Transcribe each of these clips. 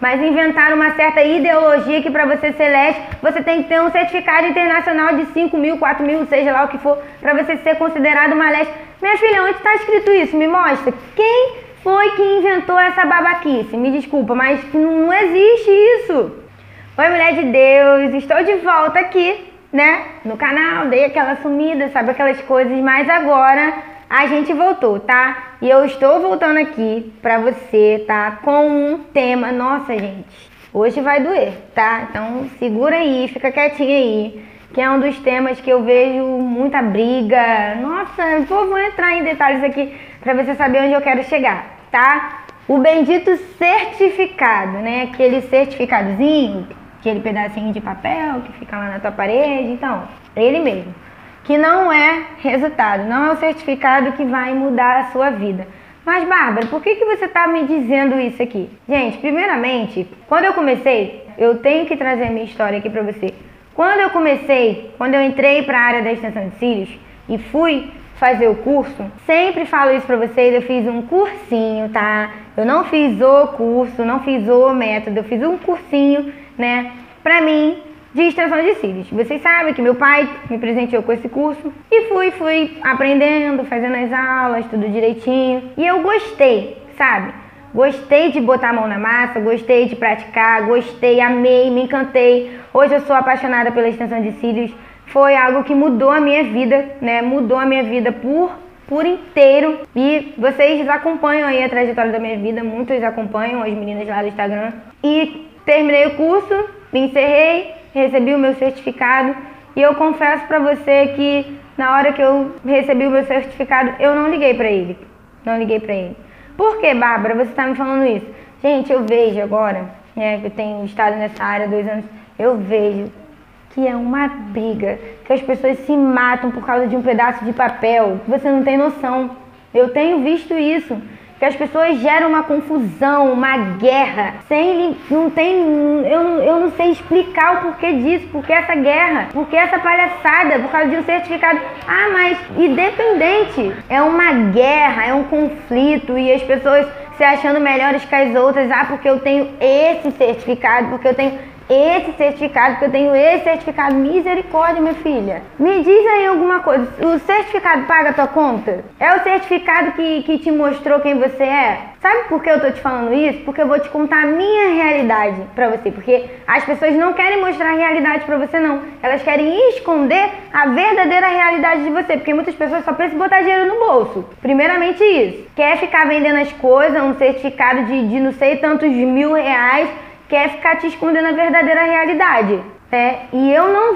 mas inventaram uma certa ideologia que para você ser lésbica, você tem que ter um certificado internacional de 5 mil, 4 mil, seja lá o que for, para você ser considerado uma lésbica. Minha filha, onde está escrito isso? Me mostra. Quem foi que inventou essa babaquice? Me desculpa, mas não existe isso. Oi, mulher de Deus, estou de volta aqui, né, no canal, dei aquela sumida, sabe, aquelas coisas, mas agora a gente voltou, tá? E eu estou voltando aqui pra você, tá? Com um tema, nossa gente, hoje vai doer, tá? Então segura aí, fica quietinha aí, que é um dos temas que eu vejo muita briga. Nossa, eu vou entrar em detalhes aqui pra você saber onde eu quero chegar, tá? O bendito certificado, né? Aquele certificadozinho, aquele pedacinho de papel que fica lá na tua parede, então, ele mesmo. Que não é resultado, não é o certificado que vai mudar a sua vida. Mas, Bárbara, por que você está me dizendo isso aqui? Gente, primeiramente, quando eu comecei, eu tenho que trazer a minha história aqui para você. Quando eu entrei para a área da extensão de cílios e fui fazer o curso, sempre falo isso para vocês, eu fiz um cursinho, tá? Eu não fiz o curso, não fiz o método, eu fiz um cursinho, né, para mim, de extensão de cílios. Vocês sabem que meu pai me presenteou com esse curso e fui aprendendo, fazendo as aulas, tudo direitinho. E eu gostei, sabe? Gostei de botar a mão na massa, gostei de praticar, gostei, amei, me encantei. Hoje eu sou apaixonada pela extensão de cílios. Foi algo que mudou a minha vida, né? Mudou a minha vida por inteiro. E vocês acompanham aí a trajetória da minha vida, muitos acompanham, as meninas lá do Instagram. E terminei o curso, me encerrei, recebi o meu certificado e eu confesso pra você que na hora que eu recebi o meu certificado, eu não liguei pra ele. Por que, Bárbara, você tá me falando isso? Gente, eu vejo agora, né, que eu tenho estado nessa área há 2 anos, eu vejo que é uma briga, que as pessoas se matam por causa de um pedaço de papel. Você não tem noção. Eu tenho visto isso. Que as pessoas geram uma confusão, uma guerra, eu não sei explicar o porquê disso, porque essa guerra, porque essa palhaçada, por causa de um certificado. Ah, mas independente, é uma guerra, é um conflito e as pessoas se achando melhores que as outras. Ah, porque eu tenho esse certificado, porque eu tenho esse certificado, porque eu tenho esse certificado. Misericórdia, minha filha. Me diz aí alguma coisa. O certificado paga a tua conta? É o certificado que te mostrou quem você é? Sabe por que eu tô te falando isso? Porque eu vou te contar a minha realidade pra você. Porque as pessoas não querem mostrar a realidade pra você, não. Elas querem esconder a verdadeira realidade de você. Porque muitas pessoas só precisam botar dinheiro no bolso. Primeiramente isso. Quer ficar vendendo as coisas, um certificado de não sei tantos mil reais, quer ficar te escondendo a verdadeira realidade, né? E eu não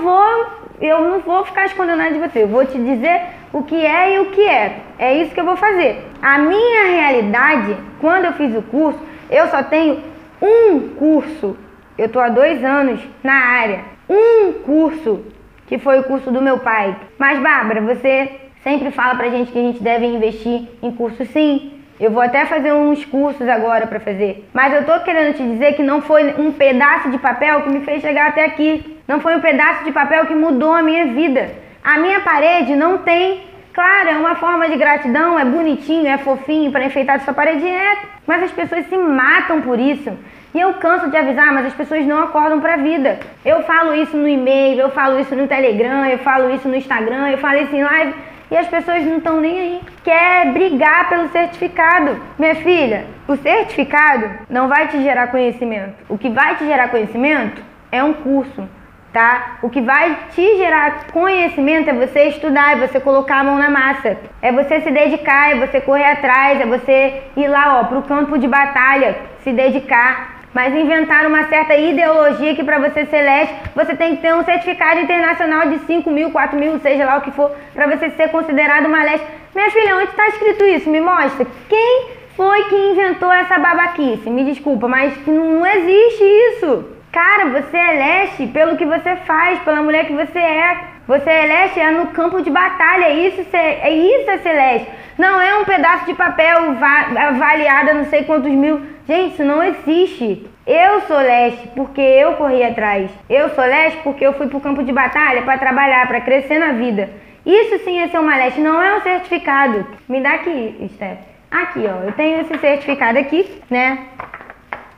vou ficar escondendo nada de você. Eu vou te dizer o que é e o que é. É isso que eu vou fazer. A minha realidade, quando eu fiz o curso, eu só tenho um curso. Eu tô há 2 anos na área. Um curso, que foi o curso do meu pai. Mas, Bárbara, você sempre fala pra gente que a gente deve investir em curso, sim. Eu vou até fazer uns cursos agora pra fazer. Mas eu tô querendo te dizer que não foi um pedaço de papel que me fez chegar até aqui. Não foi um pedaço de papel que mudou a minha vida. A minha parede não tem... Claro, é uma forma de gratidão, é bonitinho, é fofinho pra enfeitar a sua parede. É, mas as pessoas se matam por isso. E eu canso de avisar, mas as pessoas não acordam pra vida. Eu falo isso no e-mail, eu falo isso no Telegram, eu falo isso no Instagram, eu falo isso em live. E as pessoas não estão nem aí. Quer brigar pelo certificado. Minha filha, o certificado não vai te gerar conhecimento. O que vai te gerar conhecimento é um curso, tá? O que vai te gerar conhecimento é você estudar, é você colocar a mão na massa. É você se dedicar, é você correr atrás, é você ir lá, ó, pro campo de batalha, se dedicar. Mas inventaram uma certa ideologia que para você ser lésbica, você tem que ter um certificado internacional de 5 mil, 4 mil, seja lá o que for, para você ser considerado uma lésbica. Minha filha, onde está escrito isso? Me mostra. Quem foi que inventou essa babaquice? Me desculpa, mas não existe isso. Cara, você é lésbica pelo que você faz, pela mulher que você é. Você é lésbica é no campo de batalha, isso é ser lésbica. Não é um pedaço de papel avaliado a não sei quantos mil. Gente, isso não existe. Eu sou lésbica porque eu corri atrás. Eu sou lésbica porque eu fui pro campo de batalha para trabalhar, para crescer na vida. Isso sim é ser uma lésbica, não é um certificado. Me dá aqui, Steph. Aqui, ó, eu tenho esse certificado aqui, né?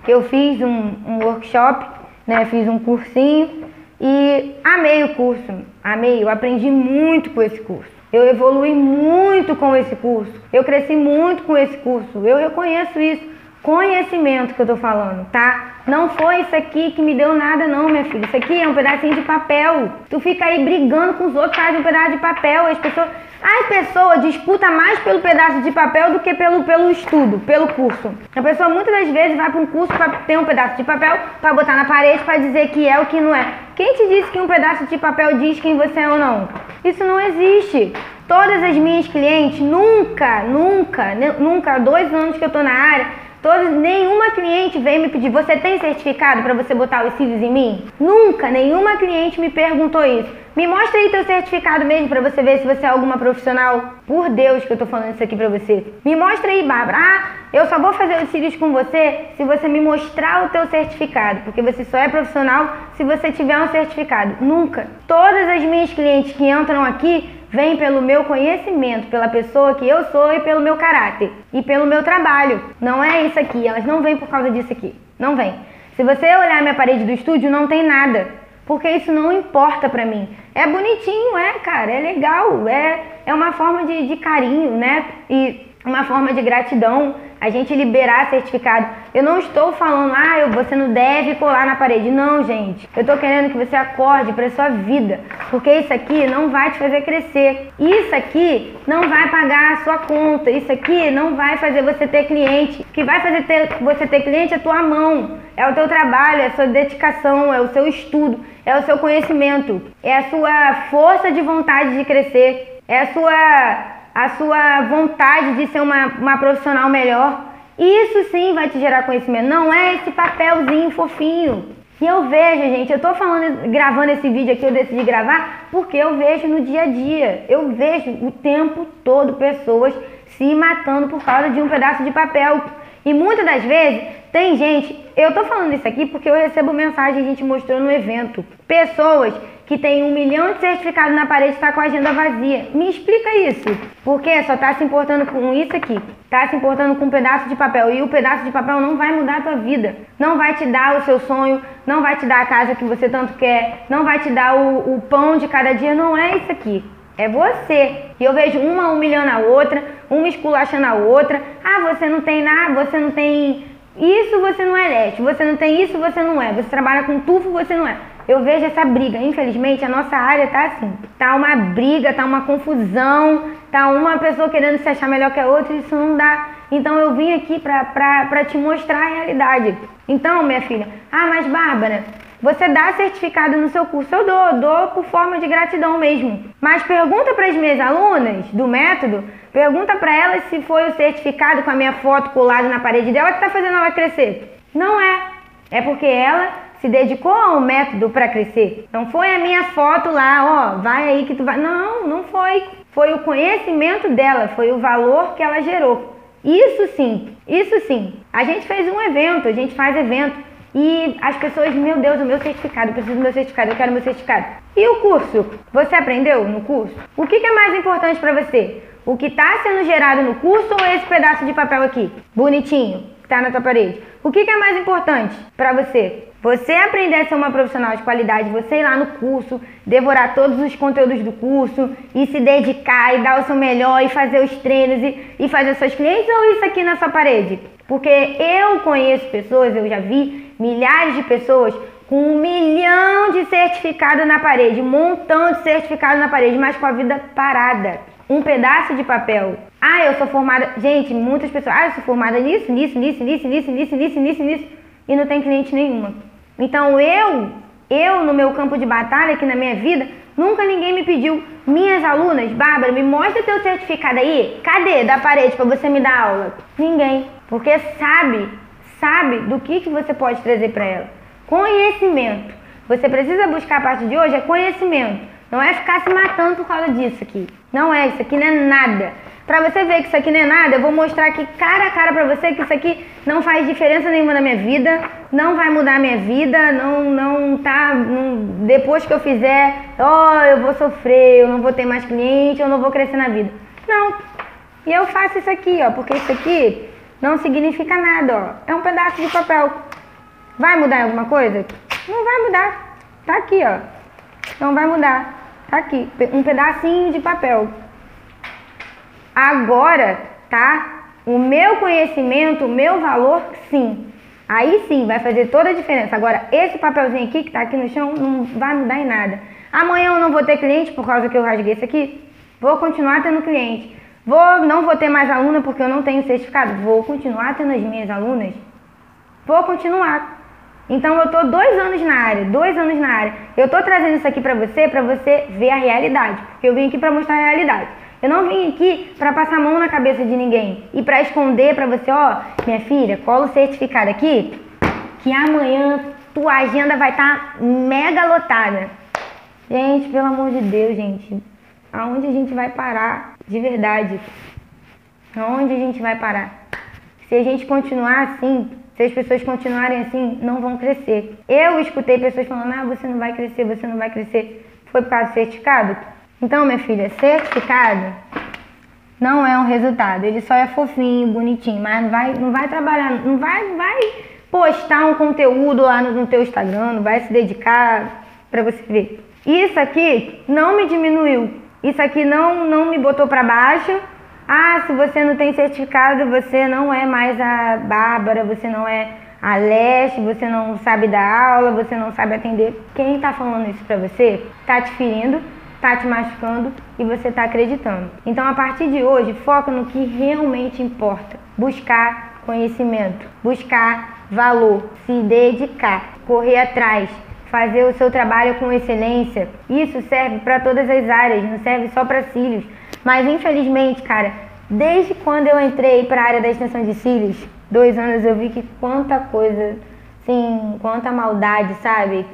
que eu fiz um workshop, né, fiz um cursinho e amei o curso, amei, eu aprendi muito com esse curso. Eu evolui muito com esse curso, eu cresci muito com esse curso, eu reconheço isso, conhecimento que eu tô falando, tá? Não foi isso aqui que me deu nada não, minha filha, isso aqui é um pedacinho de papel. Tu fica aí brigando com os outros, faz um pedaço de papel, as pessoas disputam mais pelo pedaço de papel do que pelo estudo, pelo curso. A pessoa muitas das vezes vai para um curso para ter um pedaço de papel, para botar na parede, para dizer que é o que não é. Quem te disse que um pedaço de papel diz quem você é ou não? Isso não existe. Todas as minhas clientes, nunca, 2 anos que eu tô na área, nenhuma cliente vem me pedir, você tem certificado para você botar os cílios em mim? Nunca, nenhuma cliente me perguntou isso. Me mostra aí teu certificado mesmo pra você ver se você é alguma profissional. Por Deus que eu tô falando isso aqui pra você. Me mostra aí, Bárbara. Ah, eu só vou fazer os cílios com você se você me mostrar o teu certificado. Porque você só é profissional se você tiver um certificado. Nunca. Todas as minhas clientes que entram aqui vêm pelo meu conhecimento, pela pessoa que eu sou e pelo meu caráter. E pelo meu trabalho. Não é isso aqui. Elas não vêm por causa disso aqui. Não vêm. Se você olhar minha parede do estúdio, não tem nada. Porque isso não importa pra mim. É bonitinho, é, cara, é legal, é uma forma de carinho, né? E uma forma de gratidão, a gente liberar certificado. Eu não estou falando, você não deve colar na parede. Não, gente. Eu tô querendo que você acorde pra sua vida. Porque isso aqui não vai te fazer crescer. Isso aqui não vai pagar a sua conta. Isso aqui não vai fazer você ter cliente. O que vai fazer você ter cliente é a tua mão. É o teu trabalho, é a sua dedicação, é o seu estudo, é o seu conhecimento. É a sua força de vontade de crescer. É a sua vontade de ser uma profissional melhor. Isso sim vai te gerar conhecimento, não é esse papelzinho fofinho. E eu vejo, gente, eu tô gravando esse vídeo aqui, eu decidi gravar porque eu vejo no dia a dia, eu vejo o tempo todo pessoas se matando por causa de um pedaço de papel. E muitas das vezes tem gente, eu tô falando isso aqui porque eu recebo mensagem, a gente mostrou no evento, pessoas que tem 1 milhão de certificados na parede e está com a agenda vazia. Me explica isso. Porque só está se importando com isso aqui. Está se importando com um pedaço de papel. E o pedaço de papel não vai mudar a tua vida. Não vai te dar o seu sonho. Não vai te dar a casa que você tanto quer. Não vai te dar o pão de cada dia. Não é isso aqui. É você. E eu vejo uma humilhando a outra. Uma esculachando a outra. Ah, você não tem nada. Você não tem isso, você não é leste. Você não tem isso, você não é. Você trabalha com tufo, você não é. Eu vejo essa briga, infelizmente a nossa área tá assim, tá uma briga, tá uma confusão, tá uma pessoa querendo se achar melhor que a outra, isso não dá. Então eu vim aqui pra te mostrar a realidade. Então, minha filha, mas Bárbara, você dá certificado no seu curso? Eu dou por forma de gratidão mesmo. Mas pergunta para as minhas alunas do método, pergunta para elas se foi o certificado com a minha foto colada na parede dela que tá fazendo ela crescer. Não é, é porque ela se dedicou ao método para crescer. Não foi a minha foto lá, vai aí que tu vai. Não, não foi. Foi o conhecimento dela, foi o valor que ela gerou. Isso sim, isso sim. A gente fez um evento, a gente faz evento. E as pessoas, meu Deus, o meu certificado, eu preciso do meu certificado, eu quero o meu certificado. E o curso? Você aprendeu no curso? O que é mais importante para você? O que está sendo gerado no curso ou esse pedaço de papel aqui? Bonitinho, que está na tua parede. O que é mais importante para você? Você aprender a ser uma profissional de qualidade, você ir lá no curso, devorar todos os conteúdos do curso e se dedicar e dar o seu melhor e fazer os treinos e fazer os seus clientes ou isso aqui na sua parede? Porque eu conheço pessoas, eu já vi milhares de pessoas com 1 milhão de certificado na parede, um montão de certificado na parede, mas com a vida parada. Um pedaço de papel. Eu sou formada... Gente, muitas pessoas... eu sou formada nisso e não tem cliente nenhuma. Então eu no meu campo de batalha aqui na minha vida, nunca ninguém me pediu, minhas alunas, Bárbara, me mostra teu certificado aí, cadê da parede para você me dar aula? Ninguém, porque sabe do que você pode trazer para ela. Conhecimento, você precisa buscar a parte de hoje, é conhecimento, não é ficar se matando por causa disso aqui, isso aqui não é nada. Pra você ver que isso aqui não é nada, eu vou mostrar aqui cara a cara pra você que isso aqui não faz diferença nenhuma na minha vida, não vai mudar a minha vida, depois que eu fizer, eu vou sofrer, eu não vou ter mais cliente, eu não vou crescer na vida. Não. E eu faço isso aqui, porque isso aqui não significa nada, é um pedaço de papel. Vai mudar alguma coisa? Não vai mudar. Tá aqui, ó. Não vai mudar. Tá aqui, um pedacinho de papel. Agora, tá? O meu conhecimento, o meu valor, sim. Aí sim, vai fazer toda a diferença. Agora, esse papelzinho aqui, que tá aqui no chão, não vai mudar em nada. Amanhã eu não vou ter cliente por causa que eu rasguei isso aqui. Vou continuar tendo cliente. Não vou ter mais aluna porque eu não tenho certificado. Vou continuar tendo as minhas alunas. Vou continuar. Então, eu tô 2 anos na área, 2 anos na área. Eu tô trazendo isso aqui pra você ver a realidade. Eu vim aqui pra mostrar a realidade. Eu não vim aqui pra passar a mão na cabeça de ninguém e pra esconder pra você, ó, minha filha, cola o certificado aqui, que amanhã tua agenda vai estar mega lotada. Gente, pelo amor de Deus, gente, aonde a gente vai parar de verdade? Aonde a gente vai parar? Se a gente continuar assim, se as pessoas continuarem assim, não vão crescer. Eu escutei pessoas falando, ah, você não vai crescer, você não vai crescer. Foi por causa do certificado? Então, minha filha, certificado não é um resultado. Ele só é fofinho, bonitinho, mas não vai trabalhar, não vai postar um conteúdo lá no teu Instagram, não vai se dedicar pra você ver. Isso aqui não me diminuiu, isso aqui não me botou pra baixo. Ah, se você não tem certificado, você não é mais a Bárbara, você não é a Leste, você não sabe dar aula, você não sabe atender. Quem tá falando isso pra você tá te ferindo, tá te machucando e você tá acreditando. Então, a partir de hoje, foca no que realmente importa. Buscar conhecimento, buscar valor, se dedicar, correr atrás, fazer o seu trabalho com excelência. Isso serve para todas as áreas, não serve só para cílios. Mas, infelizmente, cara, desde quando eu entrei para a área da extensão de cílios, 2 anos, eu vi que quanta coisa, sim, quanta maldade, sabe?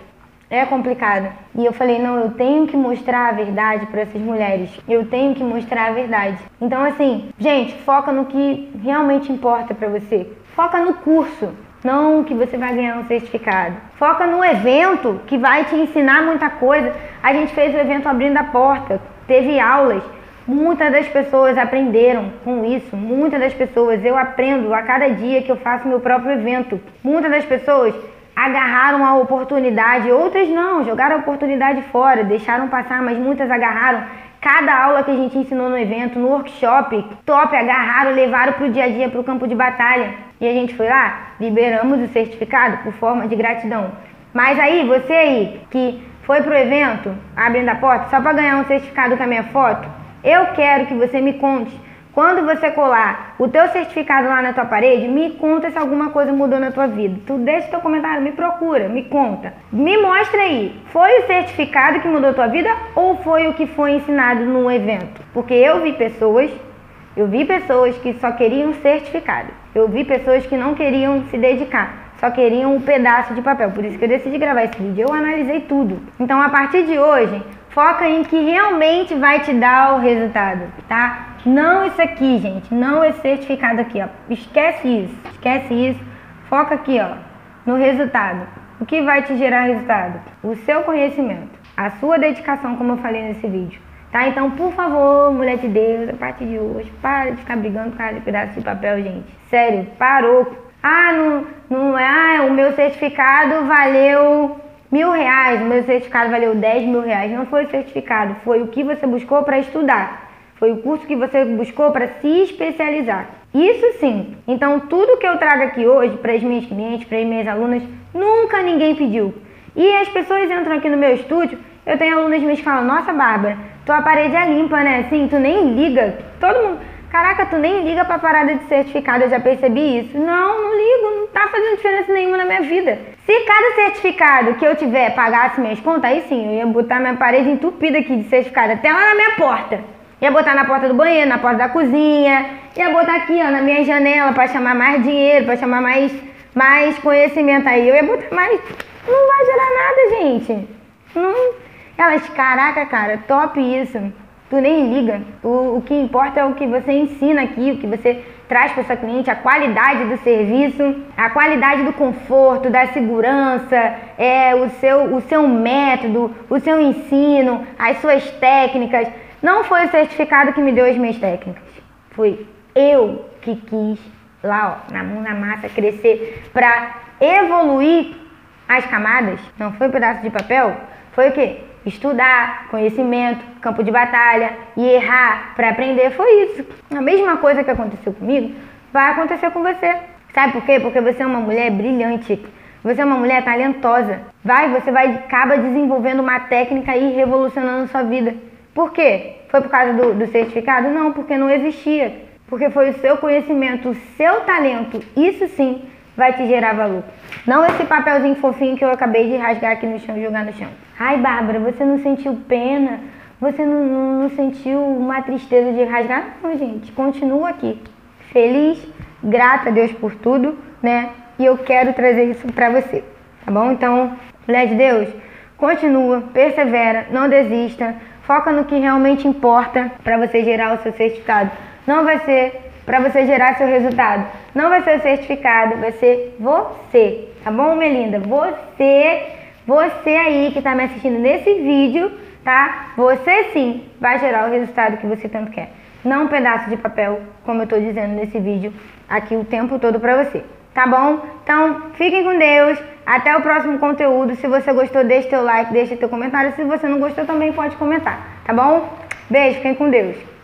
É complicado. E eu falei, não, eu tenho que mostrar a verdade para essas mulheres. Eu tenho que mostrar a verdade. Então, assim, gente, foca no que realmente importa para você. Foca no curso, não que você vai ganhar um certificado. Foca no evento que vai te ensinar muita coisa. A gente fez o evento abrindo a porta, teve aulas. Muitas das pessoas aprenderam com isso. Muitas das pessoas, eu aprendo a cada dia que eu faço meu próprio evento. Muitas das pessoas agarraram a oportunidade, outras não, jogaram a oportunidade fora, deixaram passar, mas muitas agarraram. Cada aula que a gente ensinou no evento, no workshop, top, agarraram, levaram para o dia a dia, para o campo de batalha. E a gente foi lá, liberamos o certificado por forma de gratidão. Mas aí, você aí, que foi pro evento, abrindo a porta, só para ganhar um certificado com a minha foto, eu quero que você me conte. Quando você colar o teu certificado lá na tua parede, me conta se alguma coisa mudou na tua vida. Tu deixa teu comentário, me procura, me conta. Me mostra aí, foi o certificado que mudou a tua vida ou foi o que foi ensinado no evento? Porque eu vi pessoas que só queriam certificado. Eu vi pessoas que não queriam se dedicar, só queriam um pedaço de papel. Por isso que eu decidi gravar esse vídeo, eu analisei tudo. Então, a partir de hoje, foca em que realmente vai te dar o resultado, tá? Não isso aqui, gente. Não esse certificado aqui, ó. Esquece isso. Esquece isso. Foca aqui, ó, no resultado. O que vai te gerar resultado? O seu conhecimento. A sua dedicação, como eu falei nesse vídeo. Tá? Então, por favor, mulher de Deus, a partir de hoje, para de ficar brigando com cada pedaço de papel, gente. Sério, parou. Ah, não é. Ah, o meu certificado valeu R$1.000. O meu certificado valeu R$10.000. Não foi o certificado. Foi o que você buscou para estudar. Foi o curso que você buscou para se especializar. Isso sim. Então, tudo que eu trago aqui hoje para as minhas clientes, para as minhas alunas, nunca ninguém pediu. E as pessoas entram aqui no meu estúdio, eu tenho alunas me falam, nossa, Bárbara, tua parede é limpa, né? Assim, tu nem liga. Todo mundo, caraca, tu nem liga para a parada de certificado, eu já percebi isso. Não, não ligo, não tá fazendo diferença nenhuma na minha vida. Se cada certificado que eu tiver pagasse minhas contas, aí sim, eu ia botar minha parede entupida aqui de certificado, até lá na minha porta. Ia botar na porta do banheiro, na porta da cozinha, ia botar aqui, ó, na minha janela para chamar mais dinheiro, para chamar mais conhecimento aí. Eu ia botar mais. Não vai gerar nada, gente. Não. Elas, caraca, cara, top isso. Tu nem liga. O que importa é o que você ensina aqui, o que você traz para sua cliente, a qualidade do serviço, a qualidade do conforto, da segurança, o seu método, o seu ensino, as suas técnicas. Não foi o certificado que me deu as minhas técnicas. Foi eu que quis lá, ó, na massa, crescer, para evoluir as camadas. Não foi um pedaço de papel, foi o quê? Estudar, conhecimento, campo de batalha e errar para aprender, foi isso. A mesma coisa que aconteceu comigo vai acontecer com você. Sabe por quê? Porque você é uma mulher brilhante, você é uma mulher talentosa. Você acaba desenvolvendo uma técnica e revolucionando sua vida. Por quê? Foi por causa do certificado? Não, porque não existia. Porque foi o seu conhecimento, o seu talento, isso sim vai te gerar valor. Não esse papelzinho fofinho que eu acabei de rasgar aqui no chão e jogar no chão. Ai, Bárbara, você não sentiu pena? Você não sentiu uma tristeza de rasgar? Não, gente, continua aqui. Feliz, grata a Deus por tudo, né? E eu quero trazer isso pra você, tá bom? Então, mulher de Deus, continua, persevera, não desista, foca no que realmente importa pra você gerar o seu certificado. Não vai ser para você gerar seu resultado. Não vai ser o certificado, vai ser você. Tá bom, minha linda? Você aí que tá me assistindo nesse vídeo, tá? Você sim vai gerar o resultado que você tanto quer. Não um pedaço de papel, como eu tô dizendo nesse vídeo aqui o tempo todo pra você. Tá bom? Então, fiquem com Deus. Até o próximo conteúdo. Se você gostou, deixa teu like, deixa teu comentário. Se você não gostou, também pode comentar. Tá bom? Beijo, fiquem com Deus.